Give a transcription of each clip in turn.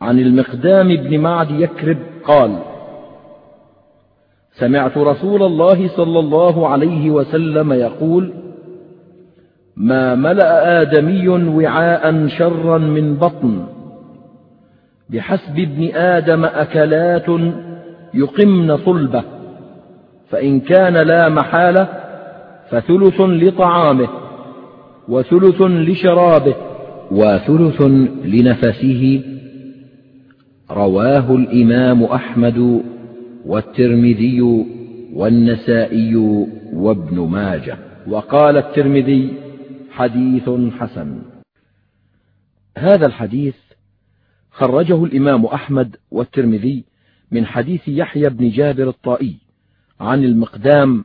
عن المقدام ابن معد يكرم قال: سمعت رسول الله صلى الله عليه وسلم يقول: ما ملأ آدمي وعاء شرا من بطن بحسب ابن آدم أكلات يقمن صلبه، فإن كان لا محالة فثلث لطعامه وثلث لشرابه وثلث لنفسه. رواه الإمام أحمد والترمذي والنسائي وابن ماجه. وقال الترمذي: حديث حسن. هذا الحديث خرجه الإمام أحمد والترمذي من حديث يحيى بن جابر الطائي عن المقدام،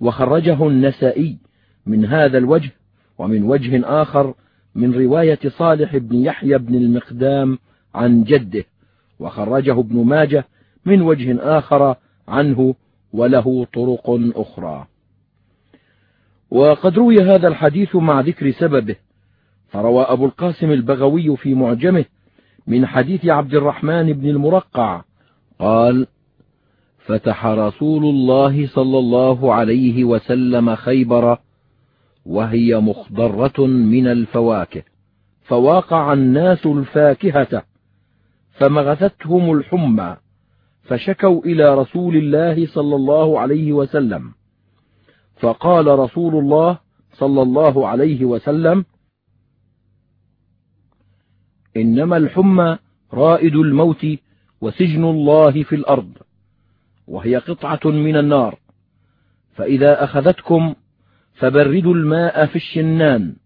وخرجه النسائي من هذا الوجه ومن وجه آخر من رواية صالح بن يحيى بن المقدام عن جده، وخرجه ابن ماجه من وجه آخر عنه، وله طرق أخرى. وقد روي هذا الحديث مع ذكر سببه، فروى أبو القاسم البغوي في معجمه من حديث عبد الرحمن بن المرقع قال: فتح رسول الله صلى الله عليه وسلم خيبر وهي مخضرة من الفواكه، فواقع الناس الفاكهة فمغثتهم الحمى، فشكوا إلى رسول الله صلى الله عليه وسلم، فقال رسول الله صلى الله عليه وسلم: إنما الحمى رائد الموت وسجن الله في الأرض، وهي قطعة من النار، فإذا أخذتكم فبردوا الماء في الشنان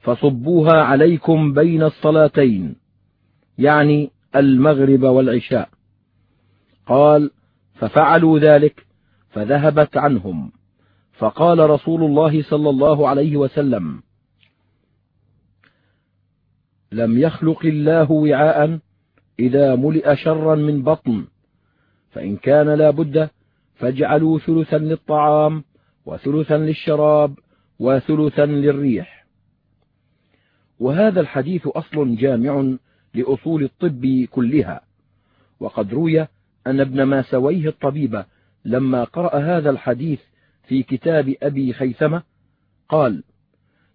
فصبوها عليكم بين الصلاتين، يعني المغرب والعشاء. قال: ففعلوا ذلك فذهبت عنهم، فقال رسول الله صلى الله عليه وسلم: لم يخلق الله وعاء إذا ملئ شرا من بطن، فإن كان لا بد فاجعلوا ثلثا للطعام وثلثا للشراب وثلثا للريح. وهذا الحديث أصل جامع لأصول الطب كلها. وقد روي أن ابن ماسويه الطبيب لما قرأ هذا الحديث في كتاب أبي خيثمة قال: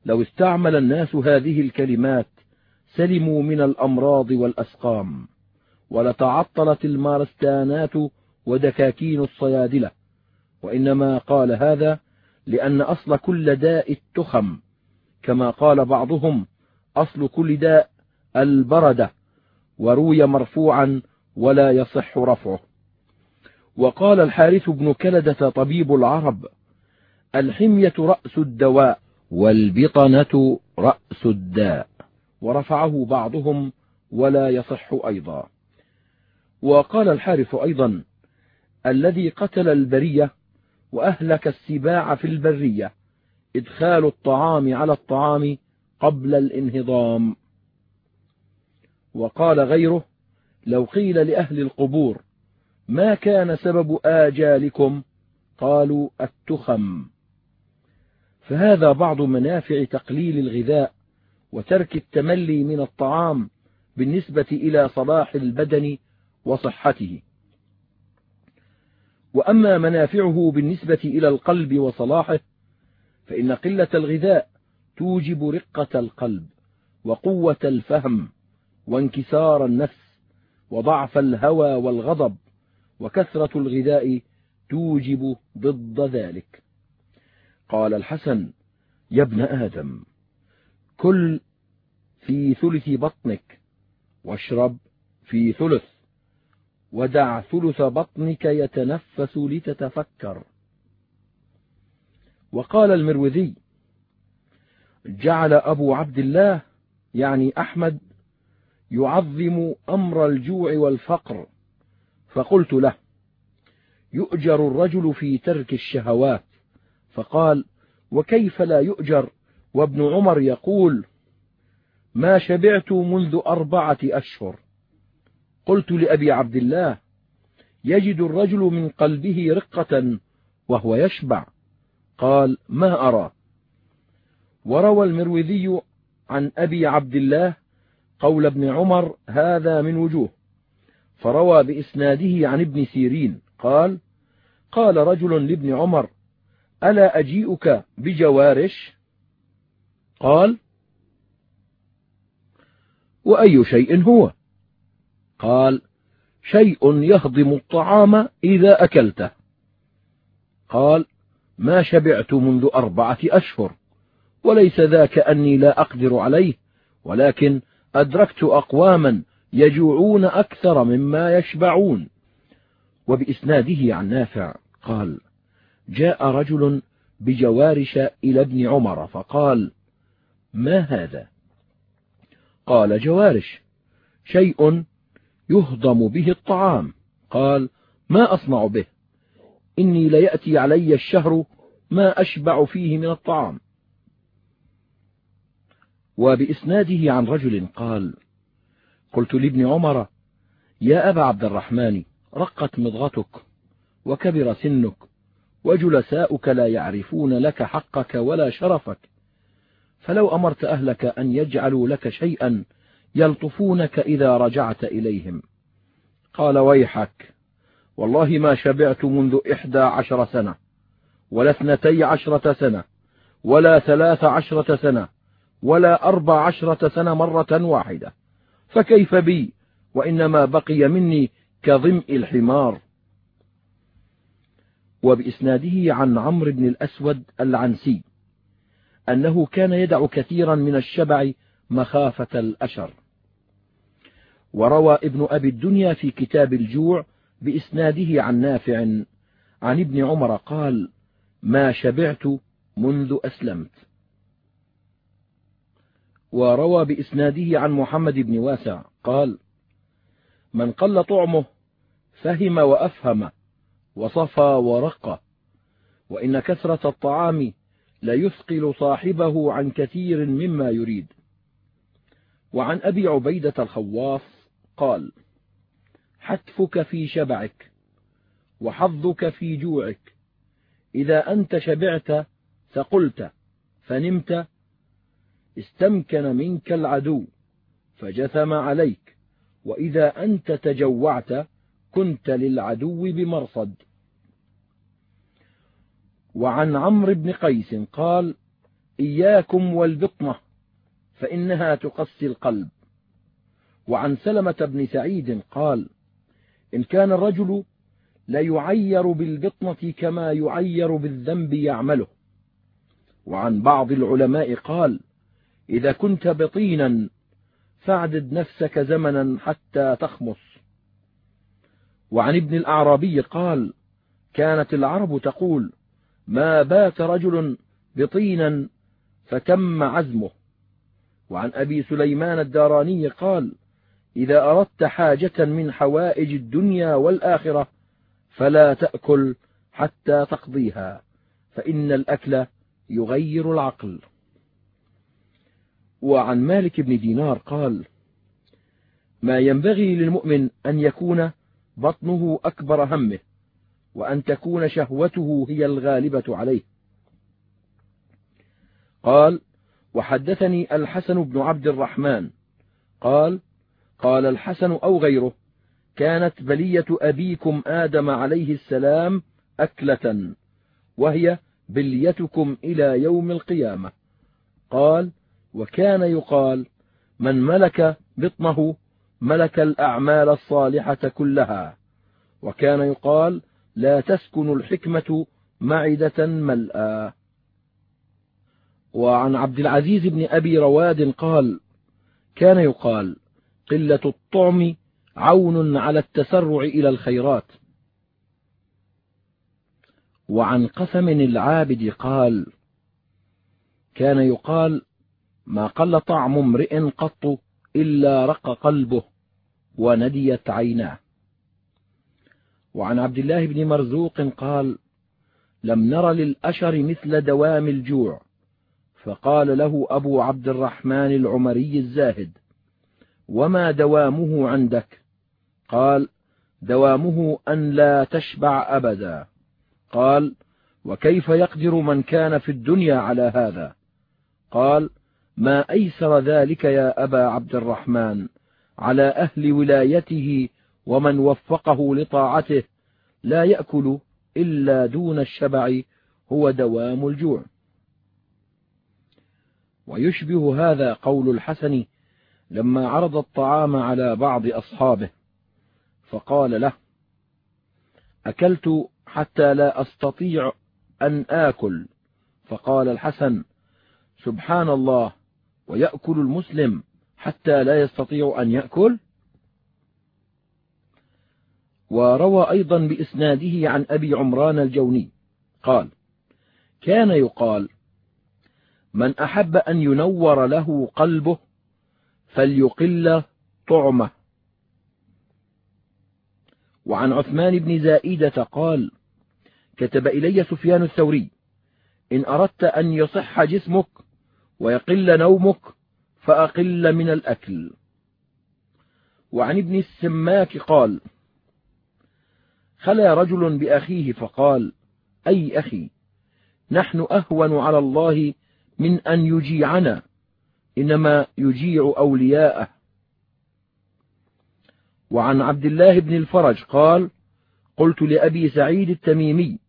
لو استعمل الناس هذه الكلمات سلموا من الأمراض والأسقام، ولتعطلت المارستانات ودكاكين الصيادلة. وإنما قال هذا لأن أصل كل داء التخم، كما قال بعضهم أصل كل داء البردة، وروي مرفوعا ولا يصح رفعه. وقال الحارث بن كلدة طبيب العرب: الحمية رأس الدواء والبطنة رأس الداء، ورفعه بعضهم ولا يصح أيضا. وقال الحارث أيضا: الذي قتل البرية وأهلك السباع في البرية إدخال الطعام على الطعام قبل الانهضام. وقال غيره: لو قيل لأهل القبور ما كان سبب آجالكم، قالوا التخم. فهذا بعض منافع تقليل الغذاء وترك التملي من الطعام بالنسبة إلى صلاح البدن وصحته. وأما منافعه بالنسبة إلى القلب وصلاحه فإن قلة الغذاء توجب رقة القلب وقوة الفهم وانكسار النفس وضعف الهوى والغضب، وكثرة الغذاء توجب ضد ذلك. قال الحسن: يا ابن آدم، كل في ثلث بطنك واشرب في ثلث، ودع ثلث بطنك يتنفس لتتفكر. وقال المروذي: جعل أبو عبد الله يعني أحمد يعظم أمر الجوع والفقر، فقلت له: يؤجر الرجل في ترك الشهوات؟ فقال: وكيف لا يؤجر وابن عمر يقول: ما شبعت منذ 4 أشهر. قلت لأبي عبد الله: يجد الرجل من قلبه رقة وهو يشبع؟ قال: ما أرى. وروى المروذي عن أبي عبد الله قول ابن عمر هذا من وجوه، فروى بإسناده عن ابن سيرين قال: قال رجل لابن عمر: ألا أجيئك بجوارش؟ قال: وأي شيء هو؟ قال: شيء يهضم الطعام إذا أكلته. قال: ما شبعت منذ 4 أشهر، وليس ذاك أني لا أقدر عليه، ولكن أدركت أقواما يجوعون أكثر مما يشبعون. وبإسناده عن نافع قال: جاء رجل بجوارش إلى ابن عمر فقال: ما هذا؟ قال: جوارش، شيء يهضم به الطعام. قال: ما أصنع به؟ إني ليأتي علي الشهر ما أشبع فيه من الطعام. وبإسناده عن رجل قال: قلت لابن عمر: يا أبا عبد الرحمن، رقت مضغتك وكبر سنك وجلساؤك لا يعرفون لك حقك ولا شرفك، فلو أمرت أهلك أن يجعلوا لك شيئا يلطفونك إذا رجعت إليهم. قال: ويحك، والله ما شبعت منذ 11 سنة، ولا 12 سنة، ولا 13 سنة، ولا 14 سنة مرة واحدة، فكيف بي وإنما بقي مني كظمء الحمار. وبإسناده عن عمرو بن الأسود العنسي أنه كان يدع كثيرا من الشبع مخافة الأشر. وروى ابن أبي الدنيا في كتاب الجوع بإسناده عن نافع عن ابن عمر قال: ما شبعت منذ أسلمت. وروى بإسناده عن محمد بن واسع قال: من قل طعمه فهم وأفهم وصفى ورقى، وإن كثرة الطعام ليثقل صاحبه عن كثير مما يريد. وعن أبي عبيدة الخواص قال: حتفك في شبعك وحظك في جوعك، إذا أنت شبعت ثقلت فنمت استمكن منك العدو فجثم عليك، وإذا أنت تجوعت كنت للعدو بمرصد. وعن عمرو بن قيس قال: إياكم والبطنة، فإنها تقسي القلب. وعن سلمة بن سعيد قال: إن كان الرجل ليعير بالبطنة كما يعير بالذنب يعمله. وعن بعض العلماء قال: إذا كنت بطينا فاعدد نفسك زمنا حتى تخمص. وعن ابن الأعرابي قال: كانت العرب تقول: ما بات رجل بطينا فتم عزمه. وعن أبي سليمان الداراني قال: إذا أردت حاجة من حوائج الدنيا والآخرة فلا تأكل حتى تقضيها، فإن الأكل يغير العقل. وعن مالك بن دينار قال: ما ينبغي للمؤمن أن يكون بطنه أكبر همه، وأن تكون شهوته هي الغالبة عليه. قال: وحدثني الحسن بن عبد الرحمن قال: قال الحسن أو غيره: كانت بلية أبيكم آدم عليه السلام أكلة، وهي بليتكم إلى يوم القيامة. قال: وكان يقال: من ملك بطنه ملك الأعمال الصالحة كلها. وكان يقال: لا تسكن الحكمة معدة ملأى. وعن عبد العزيز بن أبي رواد قال: كان يقال: قلة الطعم عون على التسرع إلى الخيرات. وعن قثم العابد قال: كان يقال: ما قل طعم امرئ قط إلا رق قلبه ونديت عيناه. وعن عبد الله بن مرزوق قال: لم نر للأشر مثل دوام الجوع. فقال له أبو عبد الرحمن العمري الزاهد: وما دوامه عندك؟ قال: دوامه أن لا تشبع أبدا. قال: وكيف يقدر من كان في الدنيا على هذا؟ قال: ما أيسر ذلك يا أبا عبد الرحمن على أهل ولايته ومن وفقه لطاعته، لا يأكل إلا دون الشبع هو دوام الجوع. ويشبه هذا قول الحسن لما عرض الطعام على بعض أصحابه فقال له: أكلت حتى لا أستطيع أن آكل. فقال الحسن: سبحان الله، ويأكل المسلم حتى لا يستطيع أن يأكل. وروى أيضا بإسناده عن أبي عمران الجوني قال: كان يقال: من أحب أن ينور له قلبه فليقل طعمه. وعن عثمان بن زائدة قال: كتب إلي سفيان الثوري: إن أردت أن يصح جسمك ويقل نومك فأقل من الأكل. وعن ابن السماك قال: خلا رجل بأخيه فقال: أي أخي، نحن أهون على الله من أن يجيعنا، إنما يجيع أولياءه. وعن عبد الله بن الفرج قال: قلت لأبي سعيد التميمي: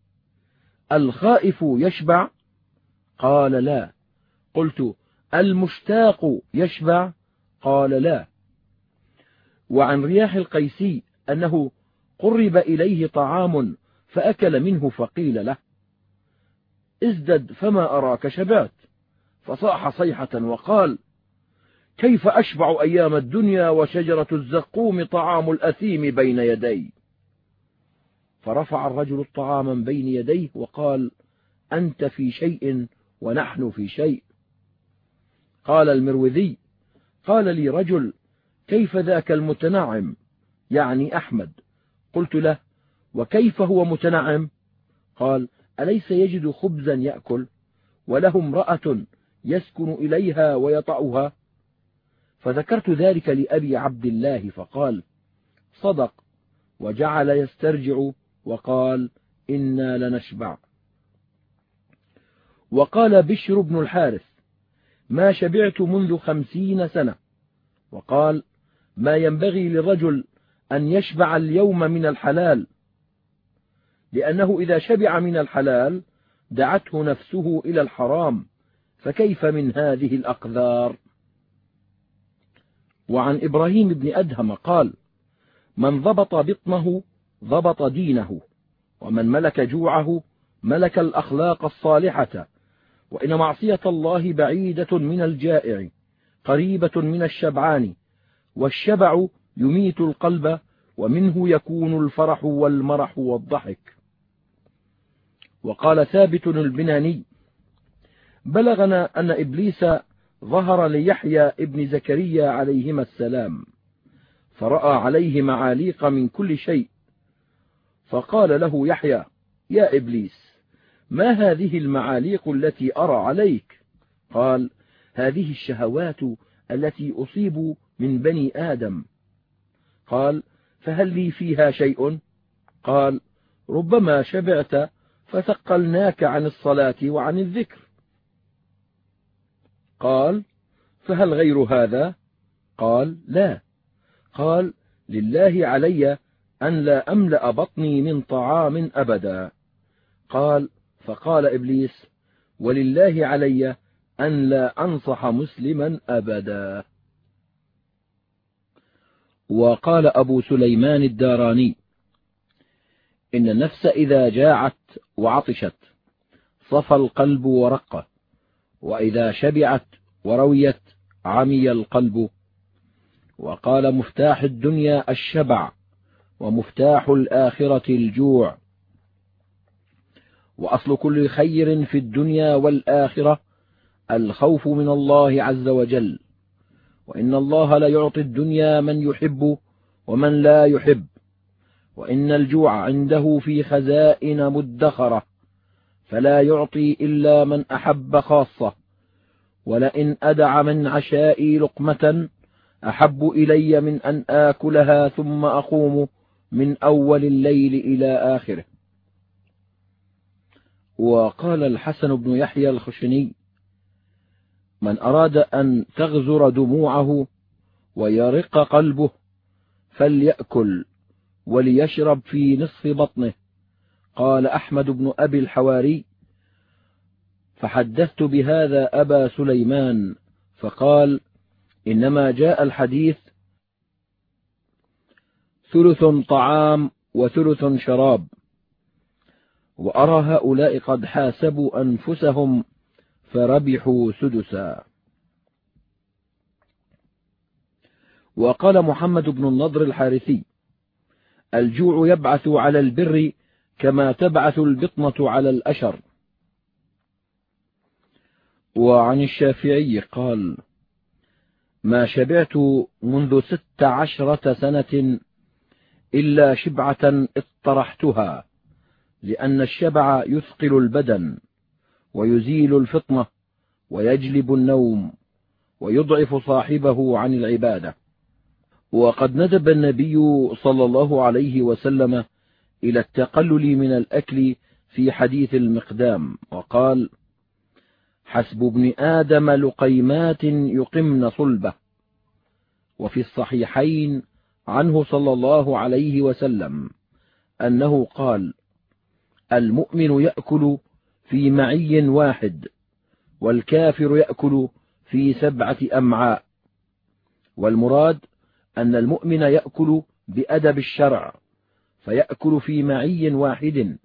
الخائف يشبع؟ قال: لا. قلت: المشتاق يشبع؟ قال: لا. وعن رياح القيسي أنه قرب إليه طعام فأكل منه فقيل له: ازدد فما أراك شبعت. فصاح صيحة وقال: كيف أشبع أيام الدنيا وشجرة الزقوم طعام الأثيم بين يدي؟ فرفع الرجل الطعام من بين يديه وقال: أنت في شيء ونحن في شيء. قال المروذي: قال لي رجل: كيف ذاك المتنعم؟ يعني أحمد. قلت له: وكيف هو متنعم؟ قال: أليس يجد خبزا يأكل وله امرأة يسكن إليها ويطأها؟ فذكرت ذلك لأبي عبد الله فقال: صدق. وجعل يسترجع وقال: إنا لنشبع. وقال بشر بن الحارث: ما شبعت منذ 50 سنة. وقال: ما ينبغي للرجل أن يشبع اليوم من الحلال، لأنه إذا شبع من الحلال دعته نفسه إلى الحرام، فكيف من هذه الأقدار؟ وعن إبراهيم بن أدهم قال: من ضبط بطنه ضبط دينه، ومن ملك جوعه ملك الأخلاق الصالحة، وإن معصية الله بعيدة من الجائع قريبة من الشبعان، والشبع يميت القلب، ومنه يكون الفرح والمرح والضحك. وقال ثابت البناني: بلغنا أن إبليس ظهر ليحيى ابن زكريا عليهما السلام فرأى عليه معاليق من كل شيء، فقال له يحيى: يا إبليس، ما هذه المعاليق التي أرى عليك؟ قال: هذه الشهوات التي أصيب من بني آدم. قال: فهل لي فيها شيء؟ قال: ربما شبعت فثقلناك عن الصلاة وعن الذكر. قال: فهل غير هذا؟ قال: لا. قال: لله علي أن لا أملأ بطني من طعام أبدا. قال: فقال إبليس: ولله علي أن لا أنصح مسلما أبدا. وقال أبو سليمان الداراني: إن النفس إذا جاعت وعطشت صفى القلب ورقه، وإذا شبعت ورويت عمي القلب. وقال مفتاح الدنيا الشبع، ومفتاح الآخرة الجوع، وأصل كل خير في الدنيا والآخرة الخوف من الله عز وجل، وإن الله ليعطي الدنيا من يحب ومن لا يحب، وإن الجوع عنده في خزائن مدخرة، فلا يعطي إلا من أحب خاصة، ولئن أدع من عشائي لقمة أحب إلي من أن آكلها ثم أقوم من أول الليل إلى آخره. وقال الحسن بن يحيى الخشني: من أراد أن تغزر دموعه ويرق قلبه فليأكل وليشرب في نصف بطنه. قال أحمد بن أبي الحواري: فحدثت بهذا أبا سليمان فقال: إنما جاء الحديث ثلث طعام وثلث شراب. وأرى هؤلاء قد حاسبوا أنفسهم فربحوا سدسا. وقال محمد بن النضر الحارثي: الجوع يبعث على البر كما تبعث البطنة على الأشر. وعن الشافعي قال: ما شبعت منذ 16 سنة إلا شبعة اطرحتها، لأن الشبع يثقل البدن ويزيل الفطنة ويجلب النوم ويضعف صاحبه عن العبادة. وقد ندب النبي صلى الله عليه وسلم إلى التقلل من الأكل في حديث المقدام، وقال: حسب ابن آدم لقيمات يقمن صلبه. وفي الصحيحين عنه صلى الله عليه وسلم أنه قال: المؤمن يأكل في معي واحد، والكافر يأكل في 7 أمعاء. والمراد أن المؤمن يأكل بأدب الشرع، فيأكل في معي واحد،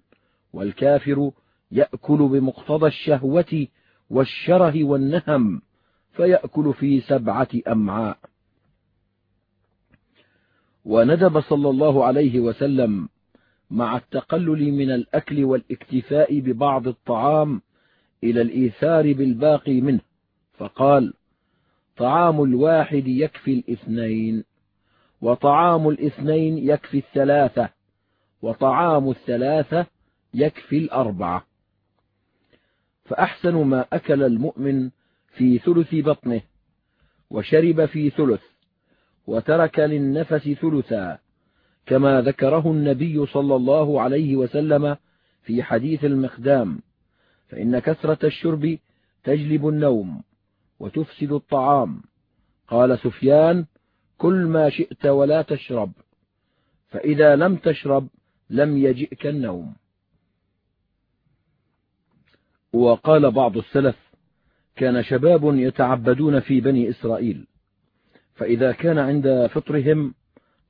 والكافر يأكل بمقتضى الشهوة والشره والنهم، فيأكل في 7 أمعاء. وندب صلى الله عليه وسلم مع التقلل من الأكل والاكتفاء ببعض الطعام إلى الإيثار بالباقي منه، فقال: طعام الواحد يكفي 2، وطعام 2 يكفي 3، وطعام 3 يكفي 4. فأحسن ما أكل المؤمن في 1/3 بطنه، وشرب في 1/3، وترك للنفس 1/3، كما ذكره النبي صلى الله عليه وسلم في حديث المقدام، فإن كثرة الشرب تجلب النوم وتفسد الطعام. قال سفيان: كل ما شئت ولا تشرب، فإذا لم تشرب لم يجئك النوم. وقال بعض السلف: كان شباب يتعبدون في بني إسرائيل، فإذا كان عند فطرهم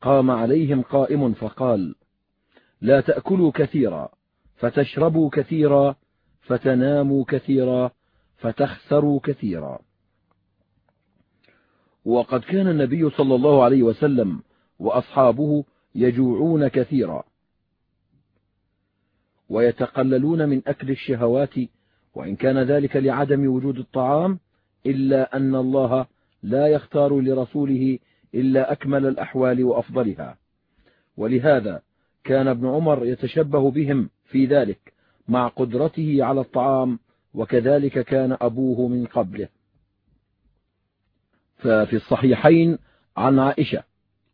قام عليهم قائم فقال: لا تأكلوا كثيرا فتشربوا كثيرا فتناموا كثيرا فتخسروا كثيرا. وقد كان النبي صلى الله عليه وسلم وأصحابه يجوعون كثيرا ويتقللون من أكل الشهوات، وإن كان ذلك لعدم وجود الطعام، إلا أن الله لا يختار لرسوله إلا أكمل الأحوال وأفضلها. ولهذا كان ابن عمر يتشبه بهم في ذلك مع قدرته على الطعام، وكذلك كان أبوه من قبله. ففي الصحيحين عن عائشة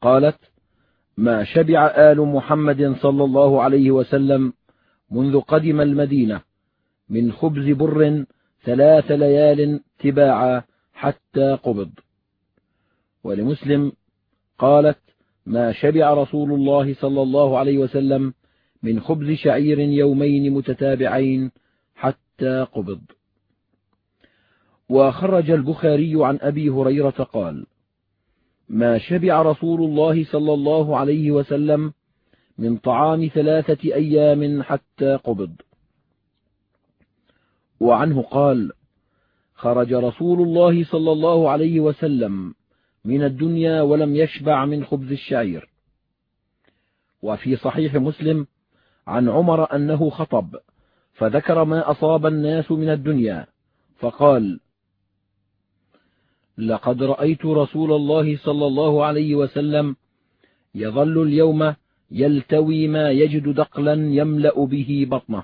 قالت: ما شبع آل محمد صلى الله عليه وسلم منذ قدم المدينة من خبز بر 3 ليال تباعا حتى قبض. ولمسلم قالت: ما شبع رسول الله صلى الله عليه وسلم من خبز شعير 2 يومين متتابعين حتى قبض. وخرج البخاري عن أبي هريرة قال: ما شبع رسول الله صلى الله عليه وسلم من طعام 3 أيام حتى قبض. وعنه قال: خرج رسول الله صلى الله عليه وسلم من الدنيا ولم يشبع من خبز الشعير. وفي صحيح مسلم عن عمر أنه خطب فذكر ما أصاب الناس من الدنيا، فقال: لقد رأيت رسول الله صلى الله عليه وسلم يظل اليوم يلتوي ما يجد دقلا يملأ به بطنه.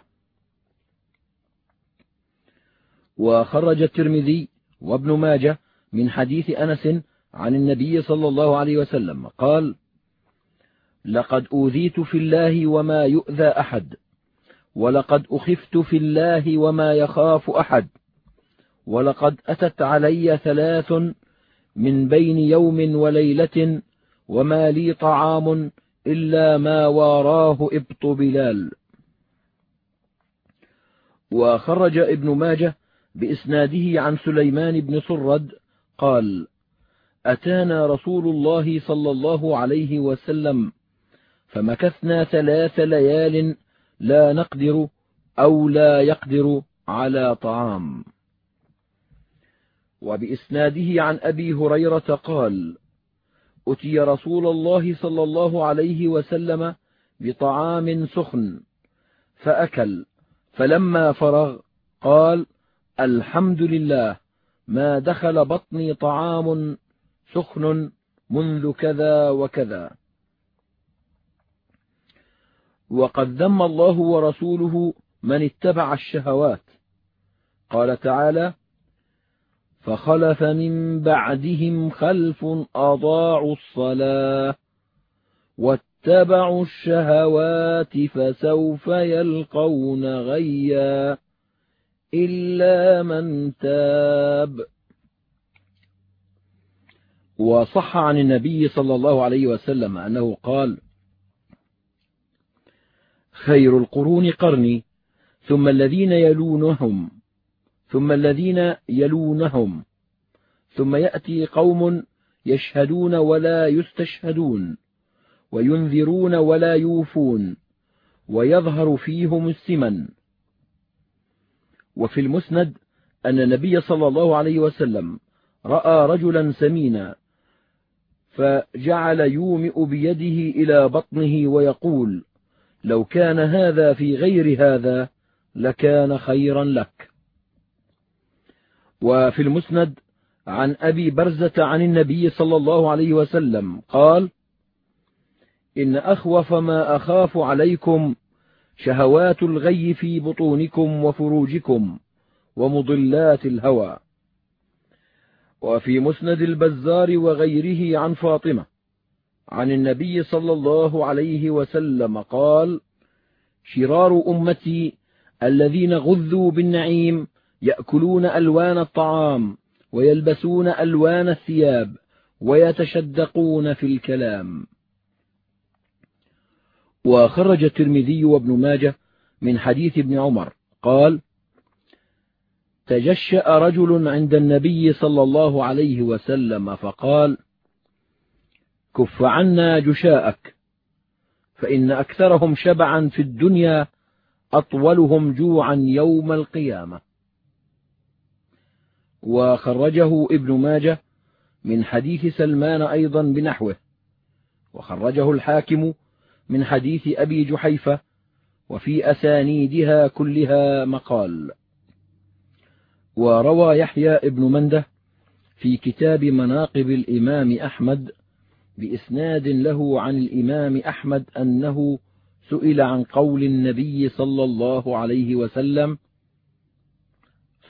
وخرج الترمذي وابن ماجه من حديث أنس عن النبي صلى الله عليه وسلم قال: لقد أوذيت في الله وما يؤذى أحد، ولقد أخفت في الله وما يخاف أحد، ولقد أتت علي ثلاث من بين يوم وليلة وما لي طعام إلا ما واراه إبط بلال. وخرج ابن ماجه بإسناده عن سليمان بن سرد قال: أتانا رسول الله صلى الله عليه وسلم فمكثنا 3 ليال لا نقدر أو لا يقدر على طعام. وبإسناده عن أبي هريرة قال: أتي رسول الله صلى الله عليه وسلم بطعام سخن فأكل، فلما فرغ قال: الحمد لله، ما دخل بطني طعام سخن منذ كذا وكذا. وقد ذم الله ورسوله من اتبع الشهوات، قال تعالى: فخلف من بعدهم خلف أضاعوا الصلاة واتبعوا الشهوات فسوف يلقون غيا إلا من تاب. وصح عن النبي صلى الله عليه وسلم أنه قال: خير القرون قرني، ثم الذين يلونهم، ثم الذين يلونهم، ثم يأتي قوم يشهدون ولا يستشهدون، وينذرون ولا يوفون، ويظهر فيهم السمن. وفي المسند أن النبي صلى الله عليه وسلم رأى رجلا سمينا فجعل يومئ بيده إلى بطنه ويقول: لو كان هذا في غير هذا لكان خيرا لك. وفي المسند عن أبي برزة عن النبي صلى الله عليه وسلم قال: إن أخوف ما أخاف عليكم شهوات الغي في بطونكم وفروجكم ومضلات الهوى. وفي مسند البزار وغيره عن فاطمة عن النبي صلى الله عليه وسلم قال: شرار أمتي الذين غذوا بالنعيم يأكلون ألوان الطعام ويلبسون ألوان الثياب ويتشدقون في الكلام. وخرج الترمذي وابن ماجه من حديث ابن عمر قال: تجشأ رجل عند النبي صلى الله عليه وسلم فقال: كف عنا جشاءك، فإن أكثرهم شبعا في الدنيا أطولهم جوعا يوم القيامة. وخرجه ابن ماجه من حديث سلمان أيضا بنحوه، وخرجه الحاكم من حديث أبي جحيفة، وفي أسانيدها كلها مقال. وروى يحيى بن منده في كتاب مناقب الإمام أحمد بإسناد له عن الإمام أحمد أنه سئل عن قول النبي صلى الله عليه وسلم: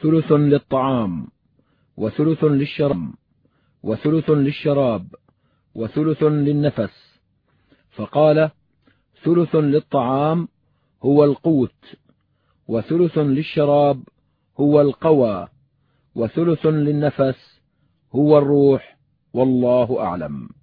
ثلث للطعام وثلث للشراب وثلث للنفس، فقال: ثلث للطعام هو القوت، وثلث للشراب هو القوى، وثلث للنفس هو الروح، والله أعلم.